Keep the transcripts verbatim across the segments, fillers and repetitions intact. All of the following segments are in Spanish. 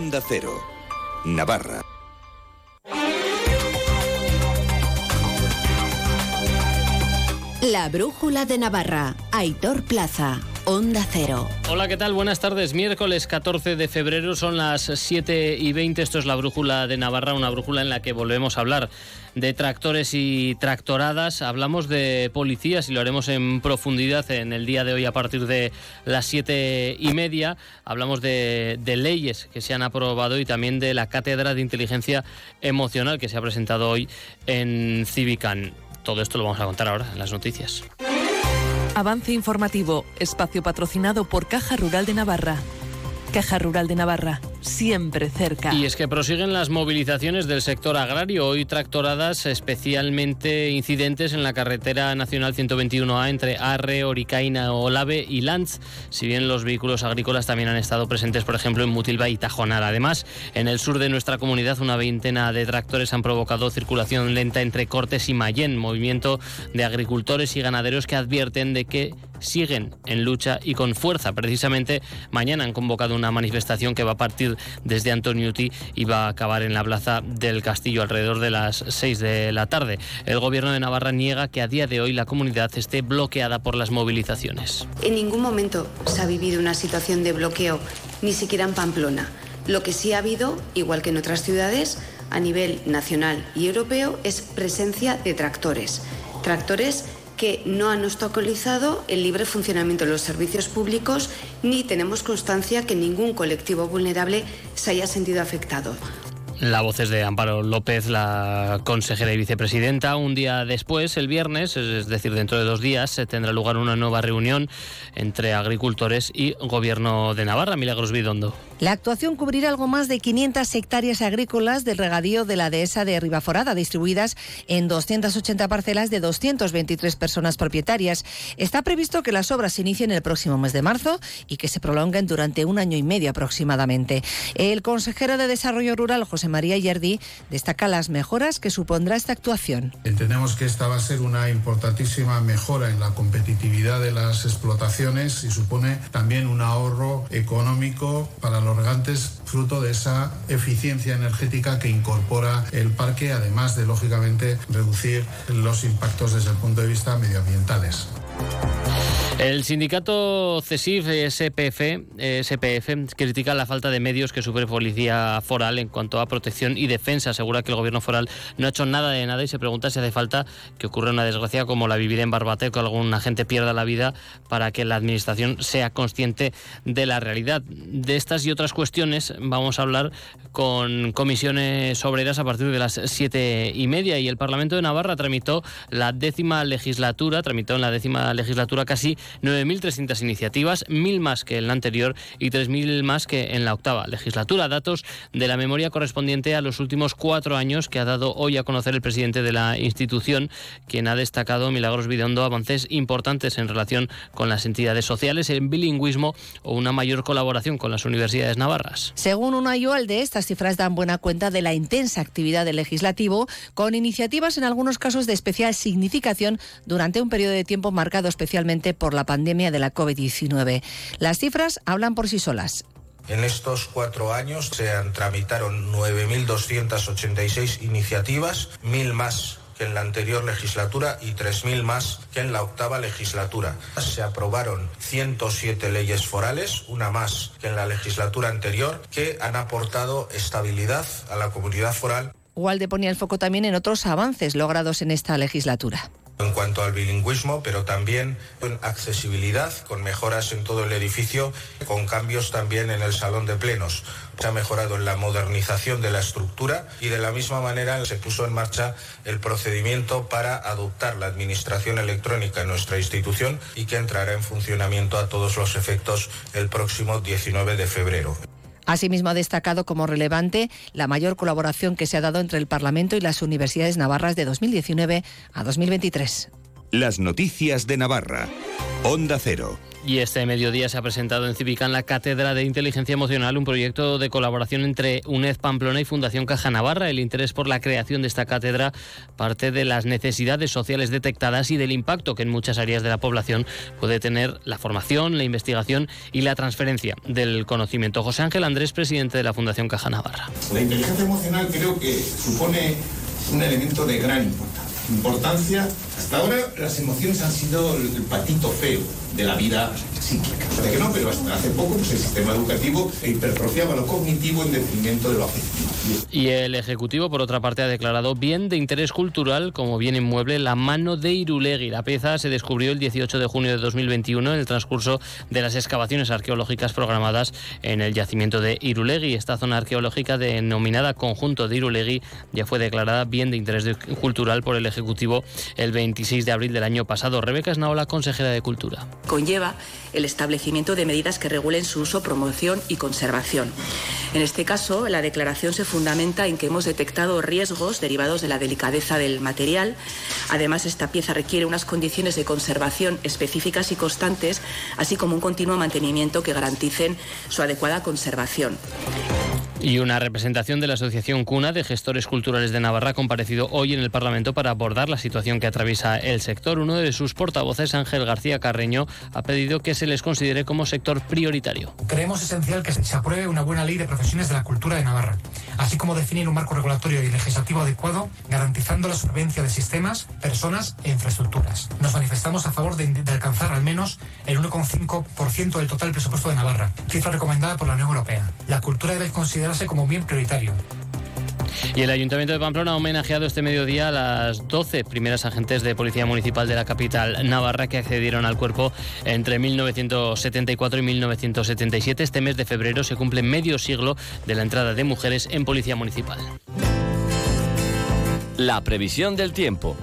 Onda Cero, Navarra. La Brújula de Navarra, Aitor Plaza, Onda Cero. Hola, ¿qué tal? Buenas tardes. Miércoles catorce de febrero, son las siete y veinte. Esto es La Brújula de Navarra, una brújula en la que volvemos a hablar de tractores y tractoradas. Hablamos de policías y lo haremos en profundidad en el día de hoy a partir de las siete y media. Hablamos de, de leyes que se han aprobado y también de la Cátedra de Inteligencia Emocional que se ha presentado hoy en CIVICAN. Todo esto lo vamos a contar ahora en las noticias. Avance informativo, espacio patrocinado por Caja Rural de Navarra. Caja Rural de Navarra, siempre cerca. Y es que prosiguen las movilizaciones del sector agrario. Hoy tractoradas, especialmente incidentes en la carretera nacional ciento veintiuno A entre Arre, Oricaina, Olave y Lantz. Si bien los vehículos agrícolas también han estado presentes, por ejemplo, en Mutilva y Tajonar. Además, en el sur de nuestra comunidad, una veintena de tractores han provocado circulación lenta entre Cortes y Mayén. Movimiento de agricultores y ganaderos que advierten de que siguen en lucha y con fuerza. Precisamente mañana han convocado una manifestación que va a partir desde Antoniuti y va a acabar en la plaza del Castillo alrededor de las seis de la tarde. El Gobierno de Navarra niega que a día de hoy la comunidad esté bloqueada por las movilizaciones. En ningún momento se ha vivido una situación de bloqueo, ni siquiera en Pamplona. Lo que sí ha habido, igual que en otras ciudades, a nivel nacional y europeo, es presencia de tractores. Tractores que no han obstaculizado el libre funcionamiento de los servicios públicos, ni tenemos constancia que ningún colectivo vulnerable se haya sentido afectado. La voz es de Amparo López, la consejera y vicepresidenta. Un día después, el viernes, es decir, dentro de dos días, tendrá lugar una nueva reunión entre agricultores y Gobierno de Navarra. Milagros Bidondo. La actuación cubrirá algo más de quinientas hectáreas agrícolas del regadío de la dehesa de Ribaforada, distribuidas en doscientas ochenta parcelas de doscientas veintitrés personas propietarias. Está previsto que las obras se inicien el próximo mes de marzo y que se prolonguen durante un año y medio aproximadamente. El consejero de Desarrollo Rural, José María Ayerdí, destaca las mejoras que supondrá esta actuación. Entendemos que esta va a ser una importantísima mejora en la competitividad de las explotaciones y supone también un ahorro económico para los regantes, fruto de esa eficiencia energética que incorpora el parque, además de, lógicamente, reducir los impactos desde el punto de vista medioambientales. El sindicato CESIF, S P F, S P F critica la falta de medios que sufre Policía Foral en cuanto a protección y defensa. Asegura que el Gobierno Foral no ha hecho nada de nada y se pregunta si hace falta que ocurra una desgracia como la vivida en Barbate, que algún agente pierda la vida, para que la Administración sea consciente de la realidad. De estas y otras cuestiones vamos a hablar con Comisiones Obreras a partir de las siete y media. Y el Parlamento de Navarra tramitó la décima legislatura, tramitó en la décima legislatura casi nueve mil trescientas iniciativas, mil más que en la anterior y tres mil más que en la octava legislatura. Datos de la memoria correspondiente a los últimos cuatro años que ha dado hoy a conocer el presidente de la institución, quien ha destacado, Milagros Bidondo, avances importantes en relación con las entidades sociales, el bilingüismo o una mayor colaboración con las universidades navarras. Según una I O A L D, estas cifras dan buena cuenta de la intensa actividad del legislativo, con iniciativas en algunos casos de especial significación durante un periodo de tiempo marcado especialmente por la pandemia de la COVID diecinueve. Las cifras hablan por sí solas. En estos cuatro años se tramitaron nueve mil doscientas ochenta y seis iniciativas, mil más que en la anterior legislatura y tres mil más que en la octava legislatura. Se aprobaron ciento siete leyes forales, una más que en la legislatura anterior, que han aportado estabilidad a la comunidad foral. Gualde ponía el foco también en otros avances logrados en esta legislatura. En cuanto al bilingüismo, pero también en accesibilidad, con mejoras en todo el edificio, con cambios también en el salón de plenos. Se ha mejorado en la modernización de la estructura y de la misma manera se puso en marcha el procedimiento para adoptar la administración electrónica en nuestra institución y que entrará en funcionamiento a todos los efectos el próximo diecinueve de febrero. Asimismo, ha destacado como relevante la mayor colaboración que se ha dado entre el Parlamento y las universidades navarras de dos mil diecinueve a dos mil veintitrés. Las noticias de Navarra. Onda Cero. Y este mediodía se ha presentado en CIVICAN la Cátedra de Inteligencia Emocional, un proyecto de colaboración entre UNED Pamplona y Fundación Caja Navarra. El interés por la creación de esta cátedra parte de las necesidades sociales detectadas y del impacto que en muchas áreas de la población puede tener la formación, la investigación y la transferencia del conocimiento. José Ángel Andrés, presidente de la Fundación Caja Navarra. La inteligencia emocional creo que supone un elemento de gran importancia. Importancia, hasta ahora las emociones han sido el patito feo de la vida psíquica. Parece que no, pero hasta hace poco pues el sistema educativo hipertrofiaba lo cognitivo en detrimento de lo afectivo. Y el Ejecutivo, por otra parte, ha declarado bien de interés cultural como bien inmueble la mano de Irulegui. La pieza se descubrió el dieciocho de junio de dos mil veintiuno en el transcurso de las excavaciones arqueológicas programadas en el yacimiento de Irulegui. Esta zona arqueológica denominada Conjunto de Irulegui ya fue declarada bien de interés cultural por el Ejecutivo el veintiséis de abril del año pasado. Rebeca Esnaola, consejera de Cultura. Conlleva el establecimiento de medidas que regulen su uso, promoción y conservación. En este caso, la declaración se fundamenta en que hemos detectado riesgos derivados de la delicadeza del material. Además, esta pieza requiere unas condiciones de conservación específicas y constantes, así como un continuo mantenimiento que garanticen su adecuada conservación. Y una representación de la Asociación Cuna de Gestores Culturales de Navarra ha comparecido hoy en el Parlamento para abordar la situación que atraviesa el sector. Uno de sus portavoces, Ángel García Carreño, ha pedido que se les considere como sector prioritario. Creemos esencial que se apruebe una buena ley de profesiones de la cultura de Navarra, así como definir un marco regulatorio y legislativo adecuado, garantizando la solvencia de sistemas, personas e infraestructuras. Nos manifestamos a favor de, de alcanzar al menos el uno coma cinco por ciento del total presupuesto de Navarra, cifra recomendada por la Unión Europea. La cultura debe considerar como bien prioritario. Y el Ayuntamiento de Pamplona ha homenajeado este mediodía a las doce primeras agentes de Policía Municipal de la capital navarra que accedieron al cuerpo entre mil novecientos setenta y cuatro y mil novecientos setenta y siete. Este mes de febrero se cumple medio siglo de la entrada de mujeres en Policía Municipal. La previsión del tiempo.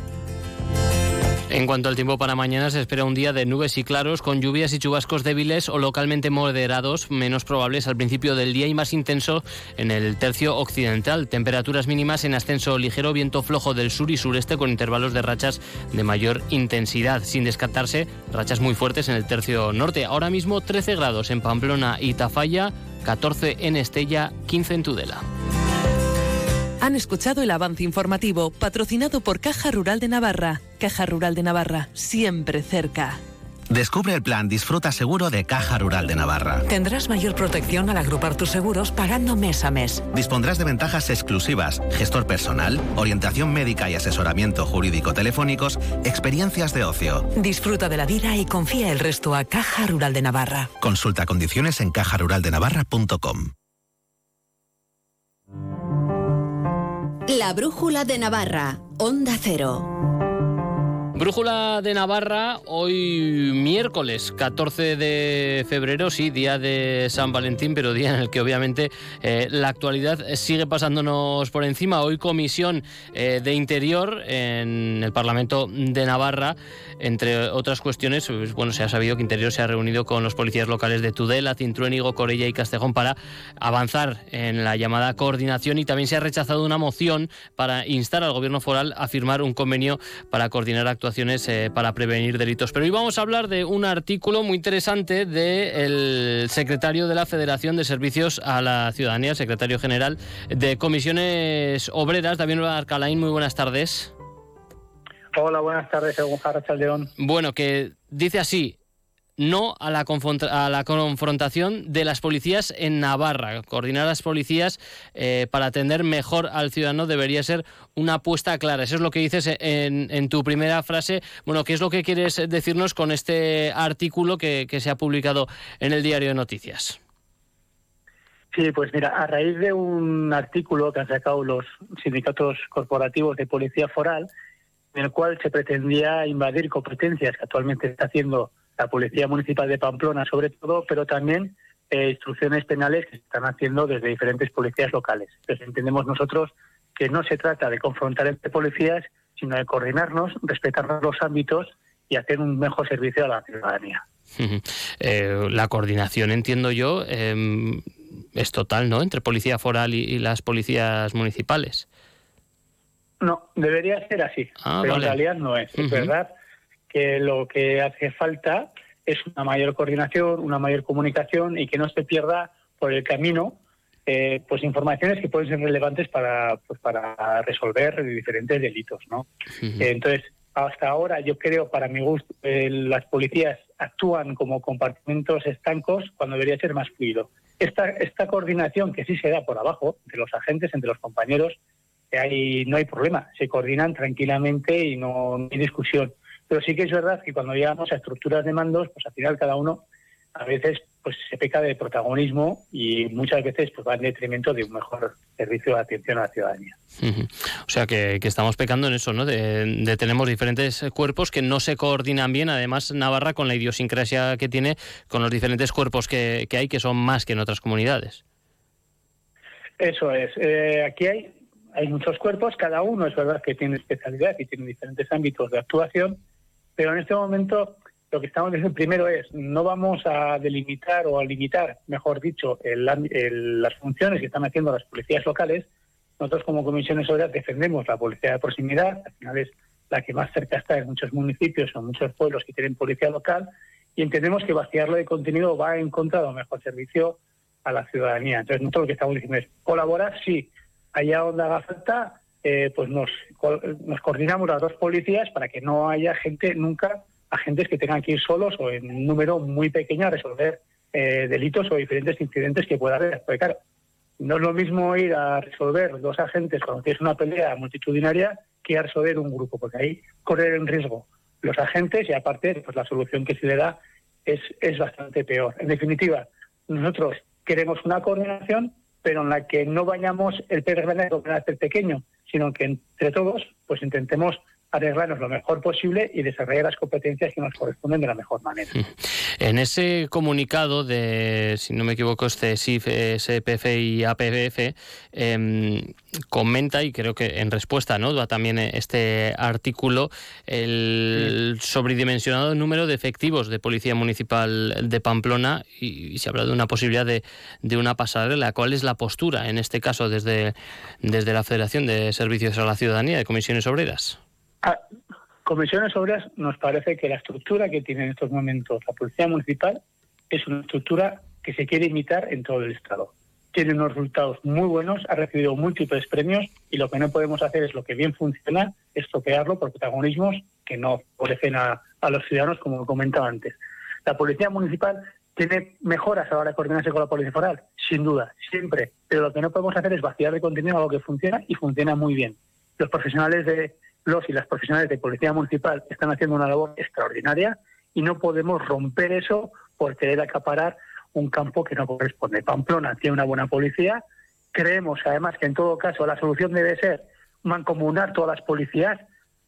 En cuanto al tiempo para mañana, se espera un día de nubes y claros, con lluvias y chubascos débiles o localmente moderados, menos probables al principio del día y más intenso en el tercio occidental. Temperaturas mínimas en ascenso ligero, viento flojo del sur y sureste con intervalos de rachas de mayor intensidad, sin descartarse rachas muy fuertes en el tercio norte. Ahora mismo trece grados en Pamplona y Tafalla, catorce en Estella, quince en Tudela. Han escuchado el avance informativo patrocinado por Caja Rural de Navarra. Caja Rural de Navarra, siempre cerca. Descubre el plan Disfruta Seguro de Caja Rural de Navarra. Tendrás mayor protección al agrupar tus seguros pagando mes a mes. Dispondrás de ventajas exclusivas, gestor personal, orientación médica y asesoramiento jurídico telefónicos, experiencias de ocio. Disfruta de la vida y confía el resto a Caja Rural de Navarra. Consulta condiciones en caja rural de navarra punto com. La Brújula de Navarra, Onda Cero. Brújula de Navarra, hoy miércoles catorce de febrero, sí, día de San Valentín, pero día en el que obviamente eh, la actualidad sigue pasándonos por encima. Hoy Comisión eh, de Interior en el Parlamento de Navarra, entre otras cuestiones, pues, bueno, se ha sabido que Interior se ha reunido con los policías locales de Tudela, Cintruénigo, Corella y Castejón para avanzar en la llamada coordinación, y también se ha rechazado una moción para instar al Gobierno foral a firmar un convenio para coordinar actuaciones para prevenir delitos. Pero hoy vamos a hablar de un artículo muy interesante del secretario de la Federación de Servicios a la Ciudadanía, secretario general de Comisiones Obreras, David Arcalain. Muy buenas tardes. Hola, buenas tardes, Archaldeón. Bueno, que dice así: no a la, a la confrontación de las policías en Navarra. Coordinar a las policías eh, para atender mejor al ciudadano debería ser una apuesta clara. Eso es lo que dices en, en tu primera frase. Bueno, ¿qué es lo que quieres decirnos con este artículo que, que se ha publicado en el Diario de Noticias? Sí, pues mira, a raíz de un artículo que han sacado los sindicatos corporativos de policía foral, en el cual se pretendía invadir competencias que actualmente está haciendo la Policía Municipal de Pamplona, sobre todo, pero también eh, instrucciones penales que se están haciendo desde diferentes policías locales. Entonces, entendemos nosotros que no se trata de confrontar entre policías, sino de coordinarnos, respetarnos los ámbitos y hacer un mejor servicio a la ciudadanía. eh, la coordinación, entiendo yo, eh, es total, ¿no?, entre policía foral y, y las policías municipales. No, debería ser así, ah, pero vale. En realidad no es, es uh-huh. verdad. Que lo que hace falta es una mayor coordinación, una mayor comunicación y que no se pierda por el camino eh, pues informaciones que pueden ser relevantes para, pues, para resolver diferentes delitos, ¿no? Uh-huh. Entonces, hasta ahora, yo creo, para mi gusto, eh, las policías actúan como compartimentos estancos cuando debería ser más fluido. Esta, esta coordinación que sí se da por abajo, entre los agentes, entre los compañeros, eh, hay, no hay problema, se coordinan tranquilamente y no, no hay discusión. Pero sí que es verdad que cuando llegamos a estructuras de mandos, pues al final cada uno a veces pues se peca de protagonismo y muchas veces pues va en detrimento de un mejor servicio de atención a la ciudadanía. Uh-huh. O sea que, que estamos pecando en eso, ¿no? De, de tenemos diferentes cuerpos que no se coordinan bien. Además, Navarra, con la idiosincrasia que tiene, con los diferentes cuerpos que, que hay, que son más que en otras comunidades. Eso es. Eh, aquí hay, hay muchos cuerpos. Cada uno es verdad que tiene especialidad y tiene diferentes ámbitos de actuación, pero en este momento lo que estamos diciendo primero es no vamos a delimitar o a limitar, mejor dicho, el, el, las funciones que están haciendo las policías locales. Nosotros como comisiones obreras defendemos la policía de proximidad, al final es la que más cerca está en muchos municipios o en muchos pueblos que tienen policía local, y entendemos que vaciarlo de contenido va en contra de un mejor servicio a la ciudadanía. Entonces nosotros lo que estamos diciendo es colaborar, sí, allá donde haga falta, eh, pues nos, nos coordinamos las dos policías para que no haya gente nunca, agentes que tengan que ir solos o en un número muy pequeño a resolver eh, delitos o diferentes incidentes que pueda haber. Porque claro, no es lo mismo ir a resolver dos agentes cuando tienes una pelea multitudinaria que a resolver un grupo, porque ahí correr en riesgo los agentes y aparte pues la solución que se le da es, es bastante peor. En definitiva, nosotros queremos una coordinación, pero en la que no vayamos el pez grande con el pez pequeño, sino que entre todos pues intentemos arreglarnos lo mejor posible y desarrollar las competencias que nos corresponden de la mejor manera. En ese comunicado de, si no me equivoco, este C E S I F, S P F y A P B F, eh, comenta, y creo que en respuesta, ¿no?, va también este artículo, el sobredimensionado número de efectivos de Policía Municipal de Pamplona, y, y se habla de una posibilidad de, de una pasarela. ¿Cuál es la postura, en este caso, desde, desde la Federación de Servicios a la Ciudadanía, de Comisiones Obreras? A Comisiones Obreras nos parece que la estructura que tiene en estos momentos la Policía Municipal es una estructura que se quiere imitar en todo el Estado. Tiene unos resultados muy buenos, ha recibido múltiples premios y lo que no podemos hacer es lo que bien funciona, estropearlo por protagonismos que no favorecen a, a los ciudadanos, como comentaba antes. La Policía Municipal tiene mejoras a la hora de coordinarse con la Policía Foral, sin duda, siempre, pero lo que no podemos hacer es vaciar de contenido algo que funciona y funciona muy bien. Los profesionales de Los y las profesionales de Policía Municipal están haciendo una labor extraordinaria y no podemos romper eso por querer acaparar un campo que no corresponde. Pamplona tiene una buena policía. Creemos, además, que en todo caso la solución debe ser mancomunar todas las policías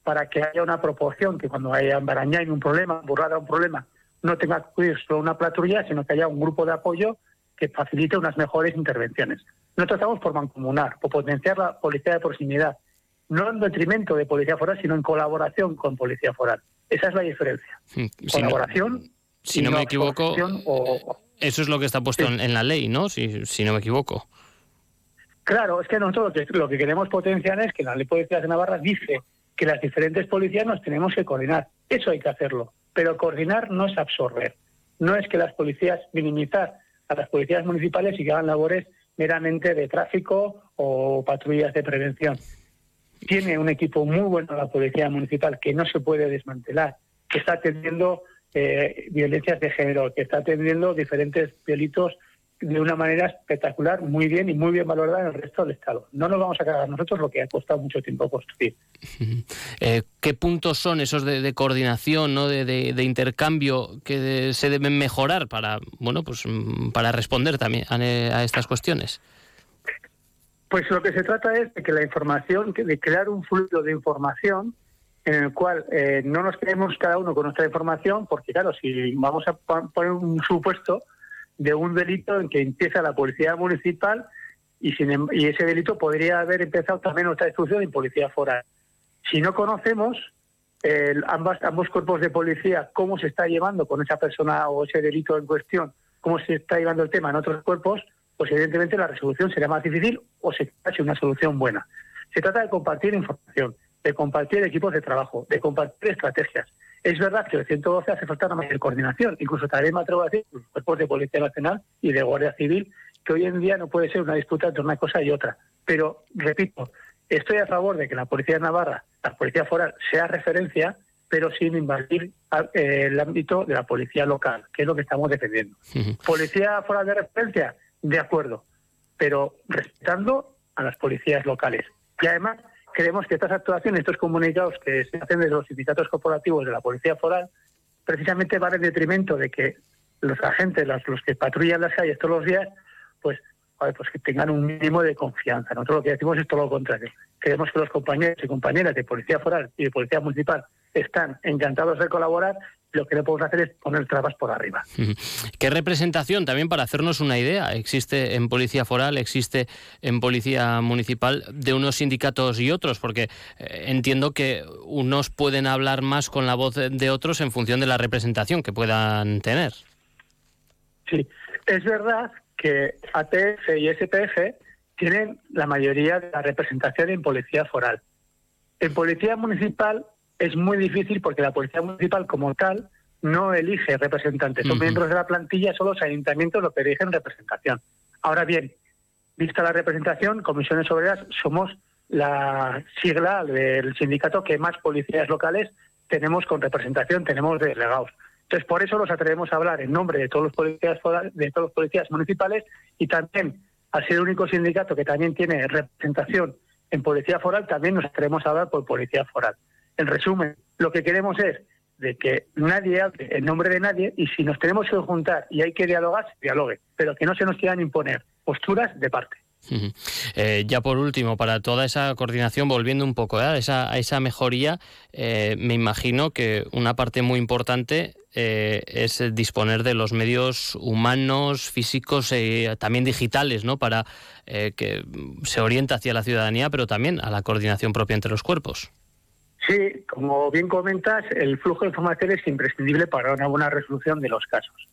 para que haya una proporción, que cuando haya en Barañáin un problema, en Burrada un problema, no tenga que acudir solo una patrulla, sino que haya un grupo de apoyo que facilite unas mejores intervenciones. Nosotros estamos por mancomunar, por potenciar la policía de proximidad, no en detrimento de Policía Foral, sino en colaboración con Policía Foral. Esa es la diferencia. Si colaboración. No, si no me equivoco, o... eso es lo que está puesto sí. en, en la ley, ¿no? Si, si no me equivoco. Claro, es que nosotros lo que, lo que queremos potenciar es que la ley de Policía de Navarra dice que las diferentes policías nos tenemos que coordinar. Eso hay que hacerlo. Pero coordinar no es absorber. No es que las policías, minimizar a las policías municipales y que hagan labores meramente de tráfico o patrullas de prevención. Tiene un equipo muy bueno la Policía Municipal que no se puede desmantelar, que está atendiendo eh, violencias de género, que está atendiendo diferentes delitos de una manera espectacular, muy bien y muy bien valorada en el resto del Estado. No nos vamos a cargar nosotros lo que ha costado mucho tiempo construir. Eh, ¿Qué puntos son esos de, de coordinación, ¿no? de, de, de intercambio que de, se deben mejorar para, bueno, pues, para responder también a, a estas cuestiones? Pues lo que se trata es de que la información, de crear un fluido de información en el cual eh, no nos quedemos cada uno con nuestra información, porque claro, si vamos a poner un supuesto de un delito en que empieza la Policía Municipal y, sin, y ese delito podría haber empezado también nuestra instrucción en Policía Foral. Si no conocemos eh, ambas, ambos cuerpos de policía, cómo se está llevando con esa persona o ese delito en cuestión, cómo se está llevando el tema en otros cuerpos, pues evidentemente la resolución será más difícil o se hace una solución buena. Se trata de compartir información, de compartir equipos de trabajo, de compartir estrategias. Es verdad que el ciento doce hace falta una mayor coordinación, incluso también me atrevo a decir los cuerpos de Policía Nacional y de Guardia Civil, que hoy en día no puede ser una disputa entre una cosa y otra. Pero, repito, estoy a favor de que la Policía de Navarra, la Policía Foral, sea referencia, pero sin invadir el ámbito de la policía local, que es lo que estamos defendiendo. Uh-huh. Policía Foral de referencia, de acuerdo, pero respetando a las policías locales. Y además creemos que estas actuaciones, estos comunicados que se hacen desde los sindicatos corporativos de la Policía Foral, precisamente van en detrimento de que los agentes, los que patrullan las calles todos los días, pues, joder, pues que tengan un mínimo de confianza. Nosotros lo que decimos es todo lo contrario. Creemos que los compañeros y compañeras de Policía Foral y de Policía Municipal están encantados de colaborar. Lo que no podemos hacer es poner trabas por arriba. ¿Qué representación, también para hacernos una idea, existe en Policía Foral, existe en Policía Municipal de unos sindicatos y otros? Porque eh, entiendo que unos pueden hablar más con la voz de, de otros en función de la representación que puedan tener. Sí, es verdad que A T F y S P F tienen la mayoría de la representación en Policía Foral. En Policía Municipal es muy difícil porque la Policía Municipal como tal no elige representantes. Son uh-huh. miembros de la plantilla, son los ayuntamientos los que eligen representación. Ahora bien, vista la representación, Comisiones Obreras somos la sigla del sindicato que más policías locales tenemos con representación, tenemos delegados. Entonces, por eso nos atrevemos a hablar en nombre de todos los policías forales, de todos los policías municipales, y también, al ser el único sindicato que también tiene representación en Policía Foral, también nos atrevemos a hablar por Policía Foral. En resumen, lo que queremos es de que nadie hable en nombre de nadie, y si nos tenemos que juntar y hay que dialogar, se dialogue, pero que no se nos quieran imponer posturas de parte. Uh-huh. Eh, ya por último, para toda esa coordinación, volviendo un poco ¿eh? a, esa, a esa mejoría, eh, me imagino que una parte muy importante eh, es disponer de los medios humanos, físicos, eh, también digitales, ¿no? Para eh, que se oriente hacia la ciudadanía, pero también a la coordinación propia entre los cuerpos. Sí, como bien comentas, el flujo de información es imprescindible para una buena resolución de los casos,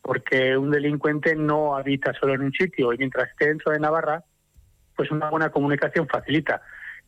porque un delincuente no habita solo en un sitio, y mientras esté dentro de Navarra, pues una buena comunicación facilita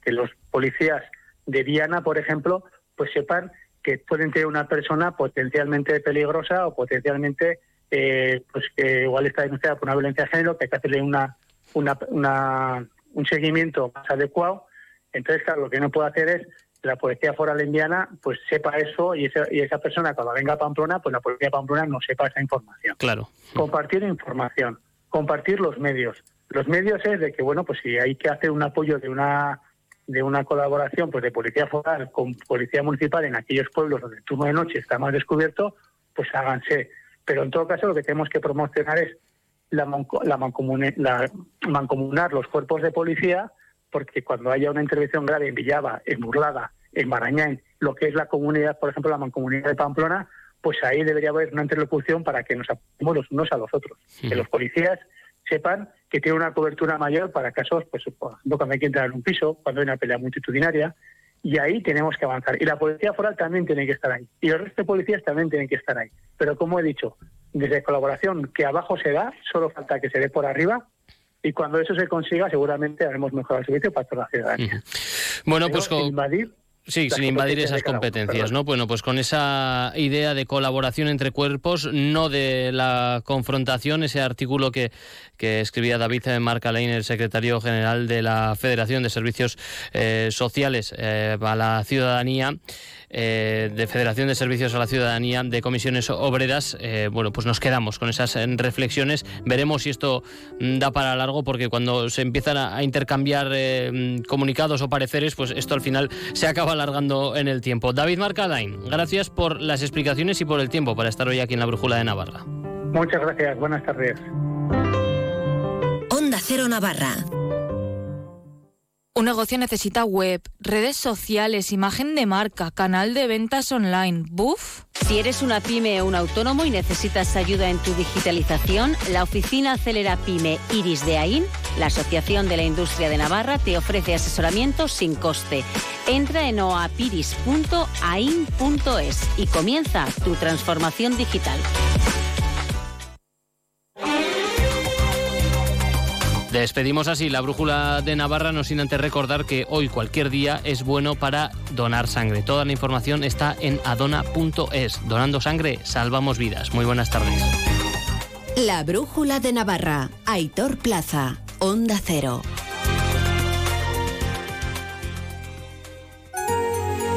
que los policías de Viana, por ejemplo, pues sepan que pueden tener una persona potencialmente peligrosa o potencialmente, eh, pues que igual está denunciada por una violencia de género, que hay que hacerle una, una, una, un seguimiento más adecuado. Entonces, claro, lo que no puede hacer es la Policía Foral Indiana pues sepa eso, y esa, y esa persona cuando venga a Pamplona, pues la Policía Pamplona no sepa esa información. Claro. Compartir información, compartir los medios. Los medios es de que, bueno, pues si hay que hacer un apoyo de una de una colaboración pues de Policía Foral con Policía Municipal en aquellos pueblos donde el turno de noche está más descubierto, pues háganse. Pero en todo caso lo que tenemos que promocionar es la, manco, la, mancomune, la mancomunar los cuerpos de policía, porque cuando haya una intervención grave en Villava, en Burlada, en Barañán, lo que es la comunidad, por ejemplo, la mancomunidad de Pamplona, pues ahí debería haber una interlocución para que nos apoyemos los unos a los otros. Sí. Que los policías sepan que tienen una cobertura mayor para casos, pues, cuando hay que entrar en un piso, cuando hay una pelea multitudinaria, y ahí tenemos que avanzar. Y la Policía Foral también tiene que estar ahí, y el resto de policías también tienen que estar ahí. Pero, como he dicho, desde colaboración que abajo se da, solo falta que se dé por arriba, y cuando eso se consiga, seguramente haremos mejor el servicio para toda la ciudadanía. Bueno, pero pues con invadir sí, sin invadir esas competencias, uno, ¿no? Bueno, pues con esa idea de colaboración entre cuerpos, no de la confrontación, ese artículo que, que escribía David Arcalain, el secretario general de la Federación de Servicios eh, Sociales eh, a la Ciudadanía, eh, de Federación de Servicios a la Ciudadanía de Comisiones Obreras, eh, bueno, pues nos quedamos con esas reflexiones. Veremos si esto da para largo, porque cuando se empiezan a, a intercambiar eh, comunicados o pareceres, pues esto al final se acaba alargando en el tiempo. David Arcalain, gracias por las explicaciones y por el tiempo para estar hoy aquí en La Brújula de Navarra. Muchas gracias, buenas tardes. Onda Cero Navarra. Un negocio necesita web, redes sociales, imagen de marca, canal de ventas online. ¿Buf? Si eres una pyme o un autónomo y necesitas ayuda en tu digitalización, la oficina Acelera Pyme Iris de AIN, la Asociación de la Industria de Navarra, te ofrece asesoramiento sin coste. Entra en o a p iris punto a i n punto e s y comienza tu transformación digital. Despedimos así La Brújula de Navarra, no sin antes recordar que hoy cualquier día es bueno para donar sangre. Toda la información está en adona punto es. Donando sangre, salvamos vidas. Muy buenas tardes. La Brújula de Navarra. Aitor Plaza. Onda Cero.